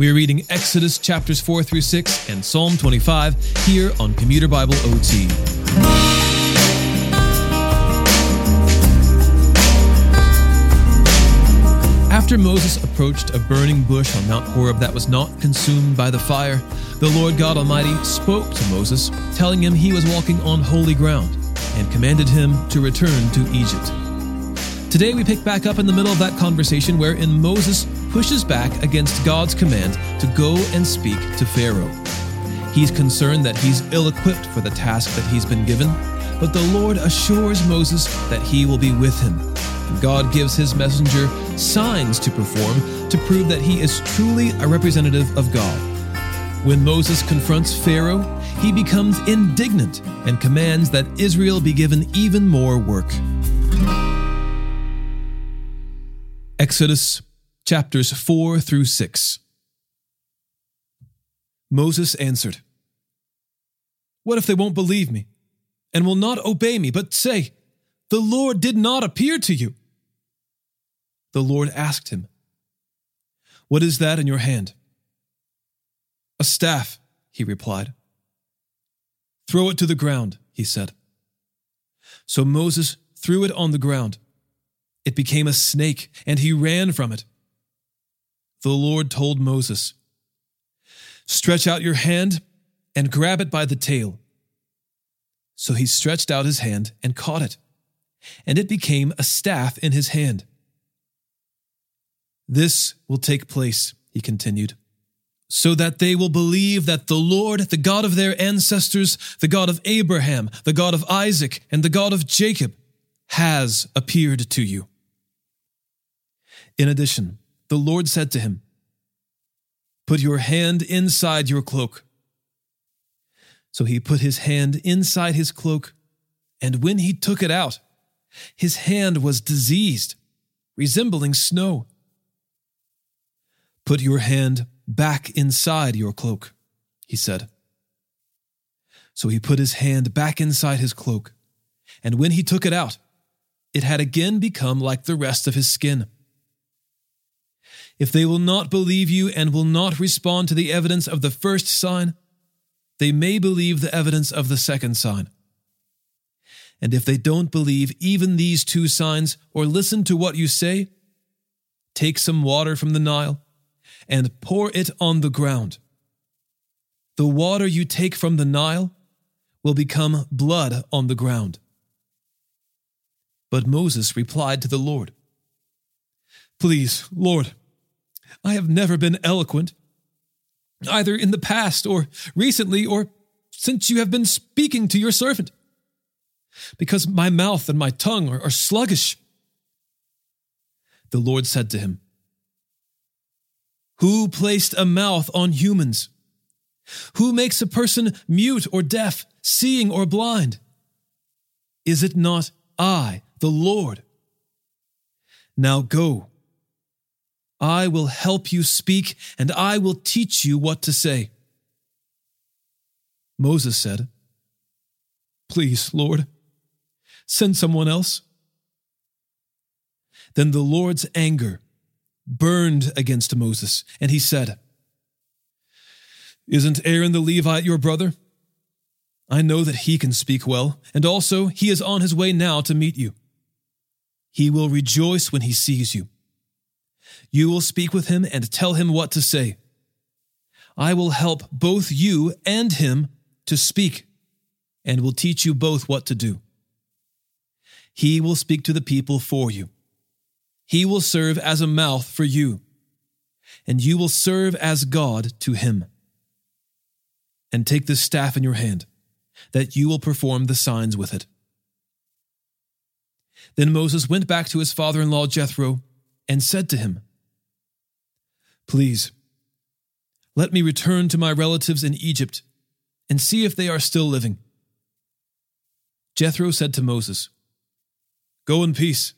We are reading Exodus chapters 4 through 6 and Psalm 25 here on Commuter Bible OT. After Moses approached a burning bush on Mount Horeb that was not consumed by the fire, the Lord God Almighty spoke to Moses, telling him he was walking on holy ground, and commanded him to return to Egypt. Today we pick back up in the middle of that conversation wherein Moses pushes back against God's command to go and speak to Pharaoh. He's concerned that he's ill-equipped for the task that he's been given, but the Lord assures Moses that he will be with him. And God gives his messenger signs to perform to prove that he is truly a representative of God. When Moses confronts Pharaoh, he becomes indignant and commands that Israel be given even more work. Exodus chapters 4 through 6. Moses answered, "What if they won't believe me and will not obey me, but say, 'The Lord did not appear to you'?" The Lord asked him, "What is that in your hand?" "A staff," he replied. "Throw it to the ground," he said. So Moses threw it on the ground. It became a snake, and he ran from it. The Lord told Moses, "Stretch out your hand and grab it by the tail." So he stretched out his hand and caught it, and it became a staff in his hand. "This will take place," he continued, "so that they will believe that the Lord, the God of their ancestors, the God of Abraham, the God of Isaac, and the God of Jacob, has appeared to you." In addition, the Lord said to him, "Put your hand inside your cloak." So he put his hand inside his cloak, and when he took it out, his hand was diseased, resembling snow. "Put your hand back inside your cloak," he said. So he put his hand back inside his cloak, and when he took it out, it had again become like the rest of his skin. If they will not believe you and will not respond to the evidence of the first sign, they may believe the evidence of the second sign. And if they don't believe even these two signs or listen to what you say, take some water from the Nile and pour it on the ground. The water you take from the Nile will become blood on the ground." But Moses replied to the Lord, "Please, Lord, I have never been eloquent, either in the past or recently or since you have been speaking to your servant, because my mouth and my tongue are sluggish." The Lord said to him, "Who placed a mouth on humans? Who makes a person mute or deaf, seeing or blind? Is it not I, the Lord? Now go. I will help you speak, and I will teach you what to say." Moses said, "Please, Lord, send someone else." Then the Lord's anger burned against Moses, and he said, "Isn't Aaron the Levite your brother? I know that he can speak well, and also he is on his way now to meet you. He will rejoice when he sees you. You will speak with him and tell him what to say. I will help both you and him to speak, and will teach you both what to do. He will speak to the people for you. He will serve as a mouth for you, and you will serve as God to him. And take this staff in your hand, that you will perform the signs with it." Then Moses went back to his father-in-law Jethro and said to him, "Please, let me return to my relatives in Egypt and see if they are still living." Jethro said to Moses, "Go in peace."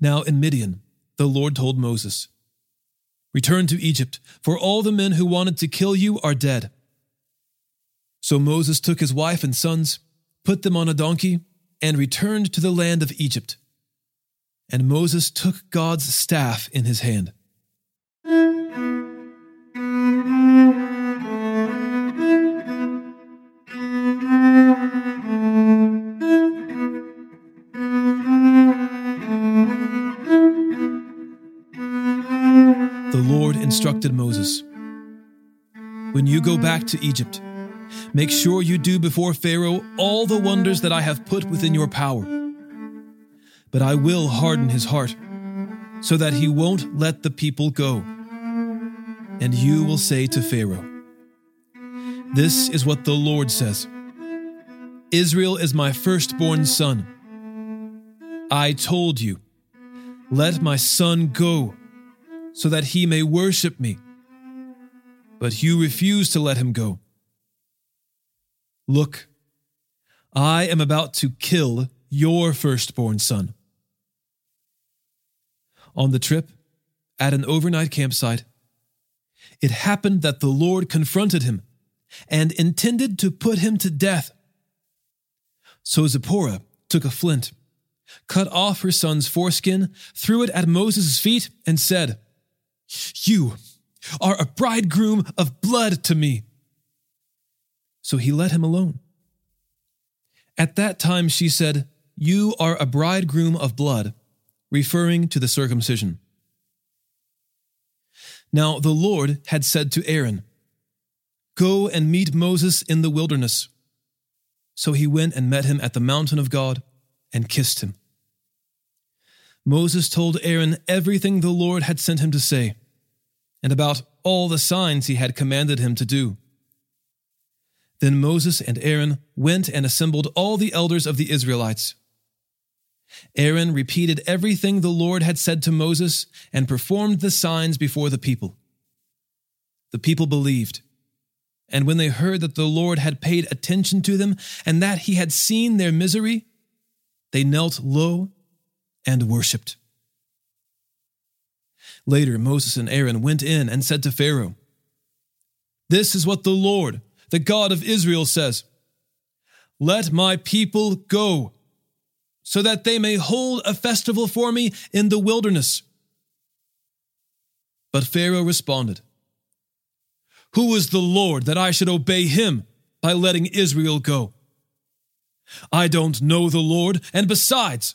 Now in Midian, the Lord told Moses, "Return to Egypt, for all the men who wanted to kill you are dead." So Moses took his wife and sons, put them on a donkey, and returned to the land of Egypt. And Moses took God's staff in his hand. the Lord instructed Moses, "When you go back to Egypt, make sure you do before Pharaoh all the wonders that I have put within your power. But I will harden his heart, so that he won't let the people go. And you will say to Pharaoh, 'This is what the Lord says: Israel is my firstborn son. I told you, let my son go, so that he may worship me. But you refuse to let him go. Look, I am about to kill your firstborn son.'" On the trip, at an overnight campsite, it happened that the Lord confronted him and intended to put him to death. So Zipporah took a flint, cut off her son's foreskin, threw it at Moses' feet, and said, "You are a bridegroom of blood to me." So he let him alone. At that time she said, "You are a bridegroom of blood," referring to the circumcision. Now the Lord had said to Aaron, "Go and meet Moses in the wilderness." So he went and met him at the mountain of God and kissed him. Moses told Aaron everything the Lord had sent him to say, and about all the signs he had commanded him to do. Then Moses and Aaron went and assembled all the elders of the Israelites. Aaron repeated everything the Lord had said to Moses and performed the signs before the people. The people believed, and when they heard that the Lord had paid attention to them and that he had seen their misery, they knelt low and worshipped. Later, Moses and Aaron went in and said to Pharaoh, "This is what the Lord, the God of Israel, says: 'Let my people go, so that they may hold a festival for me in the wilderness.'" But Pharaoh responded, "Who is the Lord that I should obey him by letting Israel go? I don't know the Lord, and besides,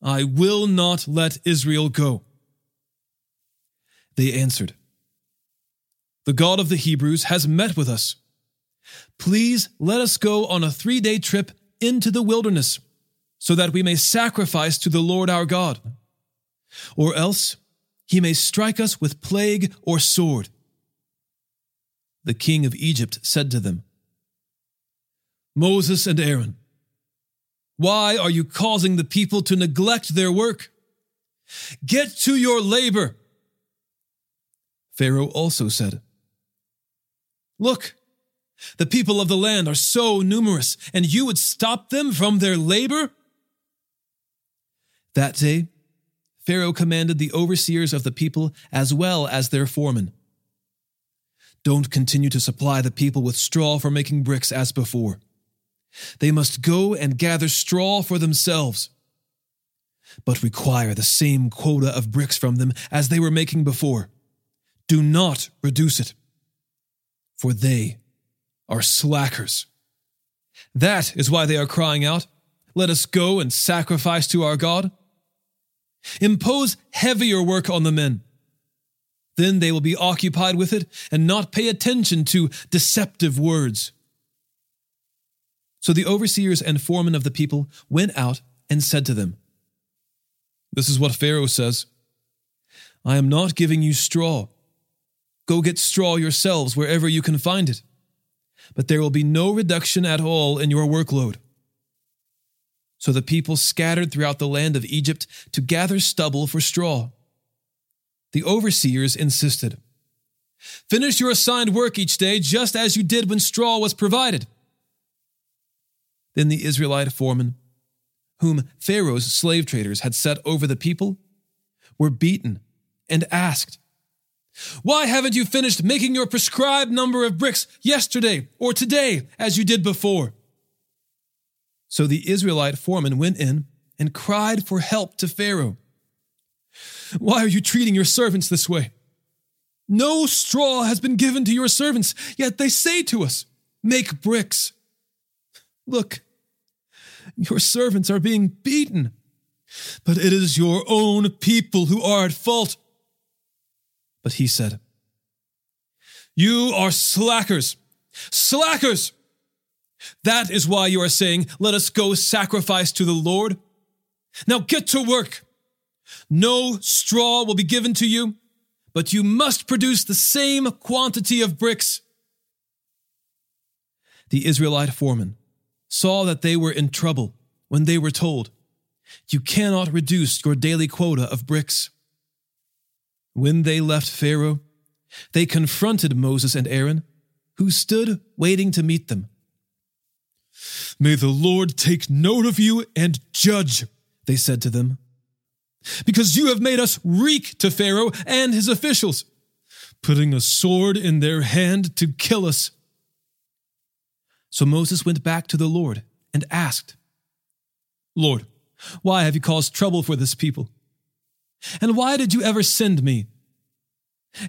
I will not let Israel go." They answered, "The God of the Hebrews has met with us. Please let us go on a 3-day trip into the wilderness, so that we may sacrifice to the Lord our God, or else he may strike us with plague or sword." The king of Egypt said to them, "Moses and Aaron, why are you causing the people to neglect their work? Get to your labor." Pharaoh also said, "Look, the people of the land are so numerous, and you would stop them from their labor?" That day, Pharaoh commanded the overseers of the people as well as their foremen, "Don't continue to supply the people with straw for making bricks as before. They must go and gather straw for themselves, but require the same quota of bricks from them as they were making before. Do not reduce it, for they are slackers. That is why they are crying out, 'Let us go and sacrifice to our God.' Impose heavier work on the men. Then they will be occupied with it and not pay attention to deceptive words." So the overseers and foremen of the people went out and said to them, "This is what Pharaoh says: 'I am not giving you straw. Go get straw yourselves wherever you can find it, but there will be no reduction at all in your workload.'" So the people scattered throughout the land of Egypt to gather stubble for straw. The overseers insisted, "Finish your assigned work each day, just as you did when straw was provided." Then the Israelite foremen, whom Pharaoh's slave traders had set over the people, were beaten and asked, "Why haven't you finished making your prescribed number of bricks yesterday or today, as you did before?" So the Israelite foreman went in and cried for help to Pharaoh, "Why are you treating your servants this way? No straw has been given to your servants, yet they say to us, 'Make bricks.' Look, your servants are being beaten, but it is your own people who are at fault. But he said, "You are slackers, slackers! That is why you are saying, 'Let us go sacrifice to the Lord.' Now get to work. No straw will be given to you, but you must produce the same quantity of bricks." The Israelite foreman saw that they were in trouble when they were told, "You cannot reduce your daily quota of bricks." When they left Pharaoh, they confronted Moses and Aaron, who stood waiting to meet them. "May the Lord take note of you and judge," they said to them, "because you have made us reek to Pharaoh and his officials, putting a sword in their hand to kill us." So Moses went back to the Lord and asked, "Lord, why have you caused trouble for this people? And why did you ever send me?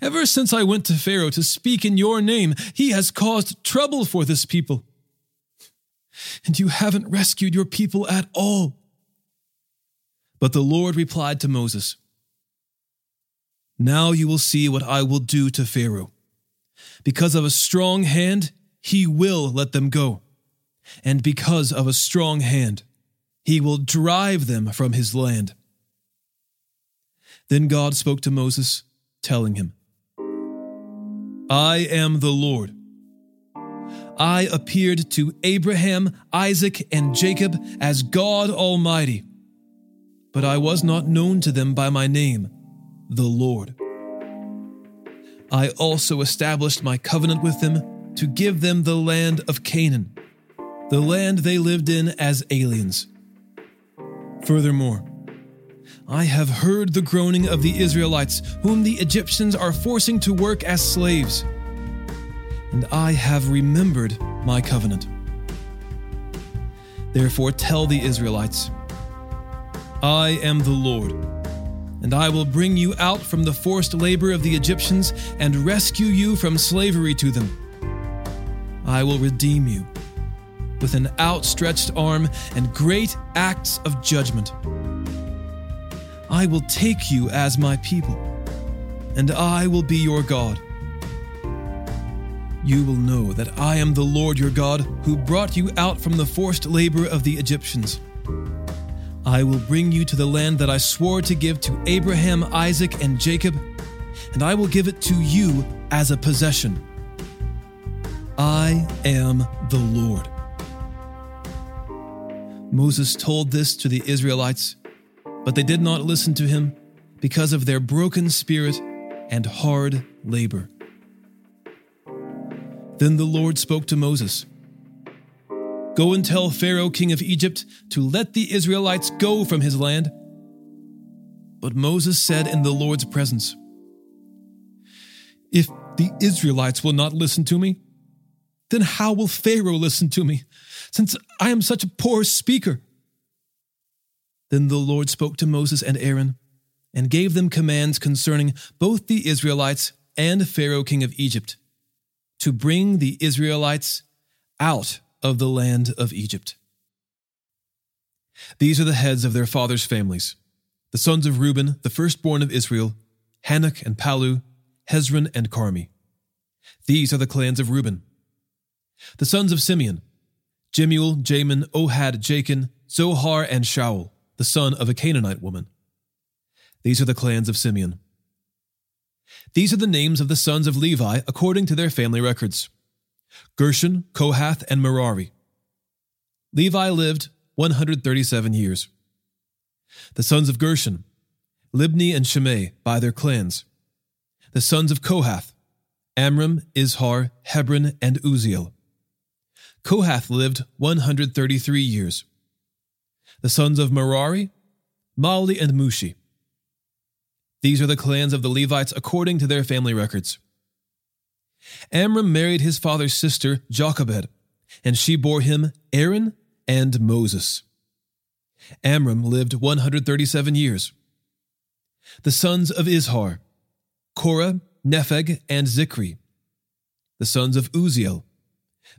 Ever since I went to Pharaoh to speak in your name, he has caused trouble for this people. And you haven't rescued your people at all." But the Lord replied to Moses, "Now you will see what I will do to Pharaoh. Because of a strong hand, he will let them go. And because of a strong hand, he will drive them from his land." Then God spoke to Moses, telling him, "I am the Lord. I appeared to Abraham, Isaac, and Jacob as God Almighty, but I was not known to them by my name, the Lord. I also established my covenant with them to give them the land of Canaan, the land they lived in as aliens. Furthermore, I have heard the groaning of the Israelites, whom the Egyptians are forcing to work as slaves. And I have remembered my covenant. Therefore tell the Israelites, 'I am the Lord, and I will bring you out from the forced labor of the Egyptians and rescue you from slavery to them. I will redeem you with an outstretched arm and great acts of judgment. I will take you as my people, and I will be your God. You will know that I am the Lord your God, who brought you out from the forced labor of the Egyptians. I will bring you to the land that I swore to give to Abraham, Isaac, and Jacob, and I will give it to you as a possession. I am the Lord.'" Moses told this to the Israelites, but they did not listen to him because of their broken spirit and hard labor. Then the Lord spoke to Moses, "Go and tell Pharaoh, king of Egypt, to let the Israelites go from his land." But Moses said in the Lord's presence, "If the Israelites will not listen to me, then how will Pharaoh listen to me, since I am such a poor speaker?" Then the Lord spoke to Moses and Aaron and gave them commands concerning both the Israelites and Pharaoh, king of Egypt, to bring the Israelites out of the land of Egypt. These are the heads of their fathers' families: the sons of Reuben, the firstborn of Israel, Hanuk and Palu, Hezron and Carmi. These are the clans of Reuben. The sons of Simeon: Jemuel, Jamin, Ohad, Jachin, Zohar, and Shaul, the son of a Canaanite woman. These are the clans of Simeon. These are the names of the sons of Levi according to their family records: Gershon, Kohath, and Merari. Levi lived 137 years. The sons of Gershon: Libni and Shimei, by their clans. The sons of Kohath: Amram, Izhar, Hebron, and Uziel. Kohath lived 133 years. The sons of Merari: Mahli and Mushi. These are the clans of the Levites according to their family records. Amram married his father's sister, Jochebed, and she bore him Aaron and Moses. Amram lived 137 years. The sons of Izhar: Korah, Nepheg, and Zikri. The sons of Uziel: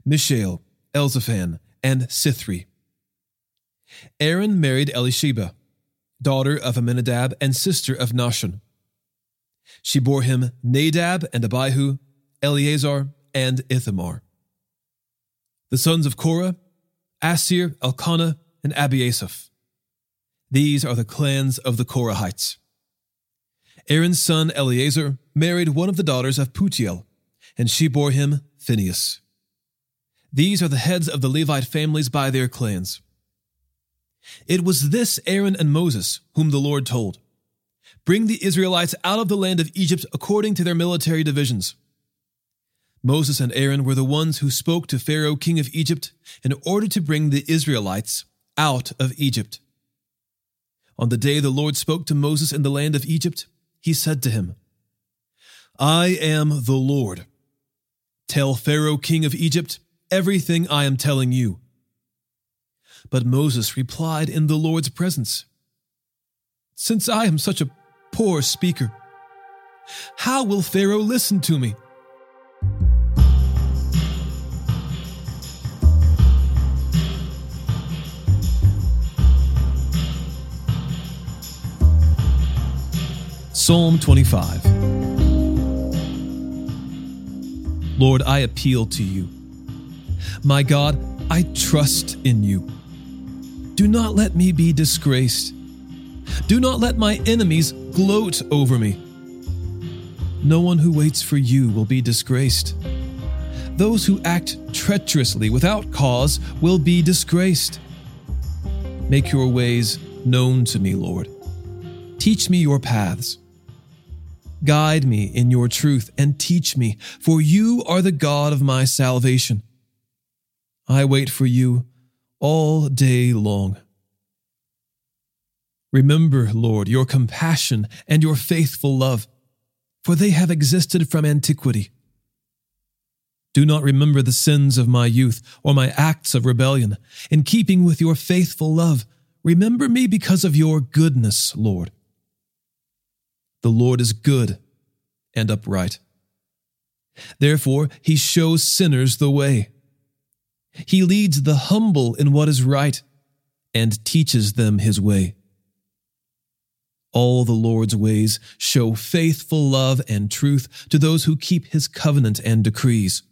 Mishael, Elzaphan, and Sithri. Aaron married Elisheba, daughter of Amminadab and sister of Nahshon. She bore him Nadab and Abihu, Eleazar and Ithamar. The sons of Korah, Asir, Elkanah, and Abiasaph. These are the clans of the Korahites. Aaron's son Eleazar married one of the daughters of Putiel, and she bore him Phinehas. These are the heads of the Levite families by their clans. It was this Aaron and Moses whom the Lord told, "Bring the Israelites out of the land of Egypt according to their military divisions." Moses and Aaron were the ones who spoke to Pharaoh, king of Egypt, in order to bring the Israelites out of Egypt. On the day the Lord spoke to Moses in the land of Egypt, he said to him, "I am the Lord. Tell Pharaoh, king of Egypt, everything I am telling you." But Moses replied in the Lord's presence, "Since I am such a poor speaker, how will Pharaoh listen to me?" Psalm 25. Lord, I appeal to you. My God, I trust in you. Do not let me be disgraced. Do not let my enemies gloat over me. No one who waits for you will be disgraced. Those who act treacherously without cause will be disgraced. Make your ways known to me, Lord. Teach me your paths. Guide me in your truth and teach me, for you are the God of my salvation. I wait for you all day long. Remember, Lord, your compassion and your faithful love, for they have existed from antiquity. Do not remember the sins of my youth or my acts of rebellion. In keeping with your faithful love, remember me because of your goodness, Lord. The Lord is good and upright. Therefore, he shows sinners the way. He leads the humble in what is right and teaches them his way. All the Lord's ways show faithful love and truth to those who keep his covenant and decrees.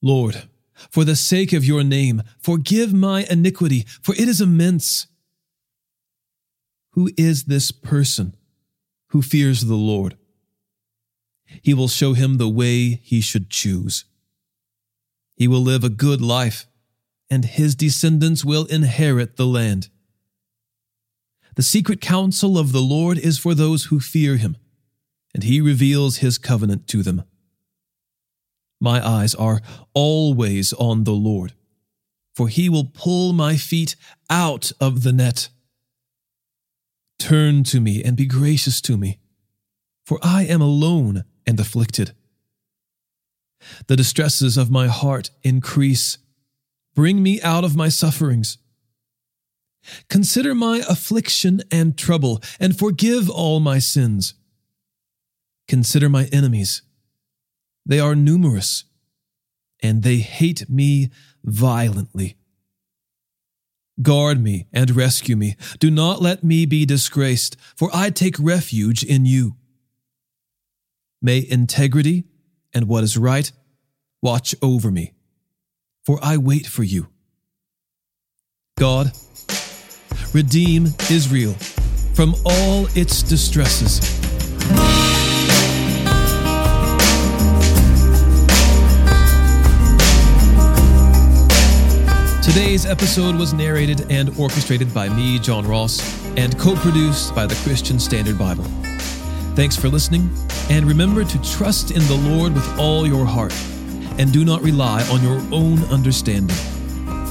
Lord, for the sake of your name, forgive my iniquity, for it is immense. Who is this person who fears the Lord? He will show him the way he should choose. He will live a good life, and his descendants will inherit the land. The secret counsel of the Lord is for those who fear him, and he reveals his covenant to them. My eyes are always on the Lord, for he will pull my feet out of the net. Turn to me and be gracious to me, for I am alone and afflicted. The distresses of my heart increase. Bring me out of my sufferings. Consider my affliction and trouble, and forgive all my sins. Consider my enemies. They are numerous, and they hate me violently. Guard me and rescue me. Do not let me be disgraced, for I take refuge in you. May integrity and what is right watch over me, for I wait for you. God, redeem Israel from all its distresses. Today's episode was narrated and orchestrated by me, John Ross, and co-produced by the Christian Standard Bible. Thanks for listening, and remember to trust in the Lord with all your heart, and do not rely on your own understanding.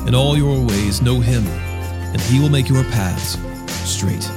In all your ways know him, and he will make your paths straight.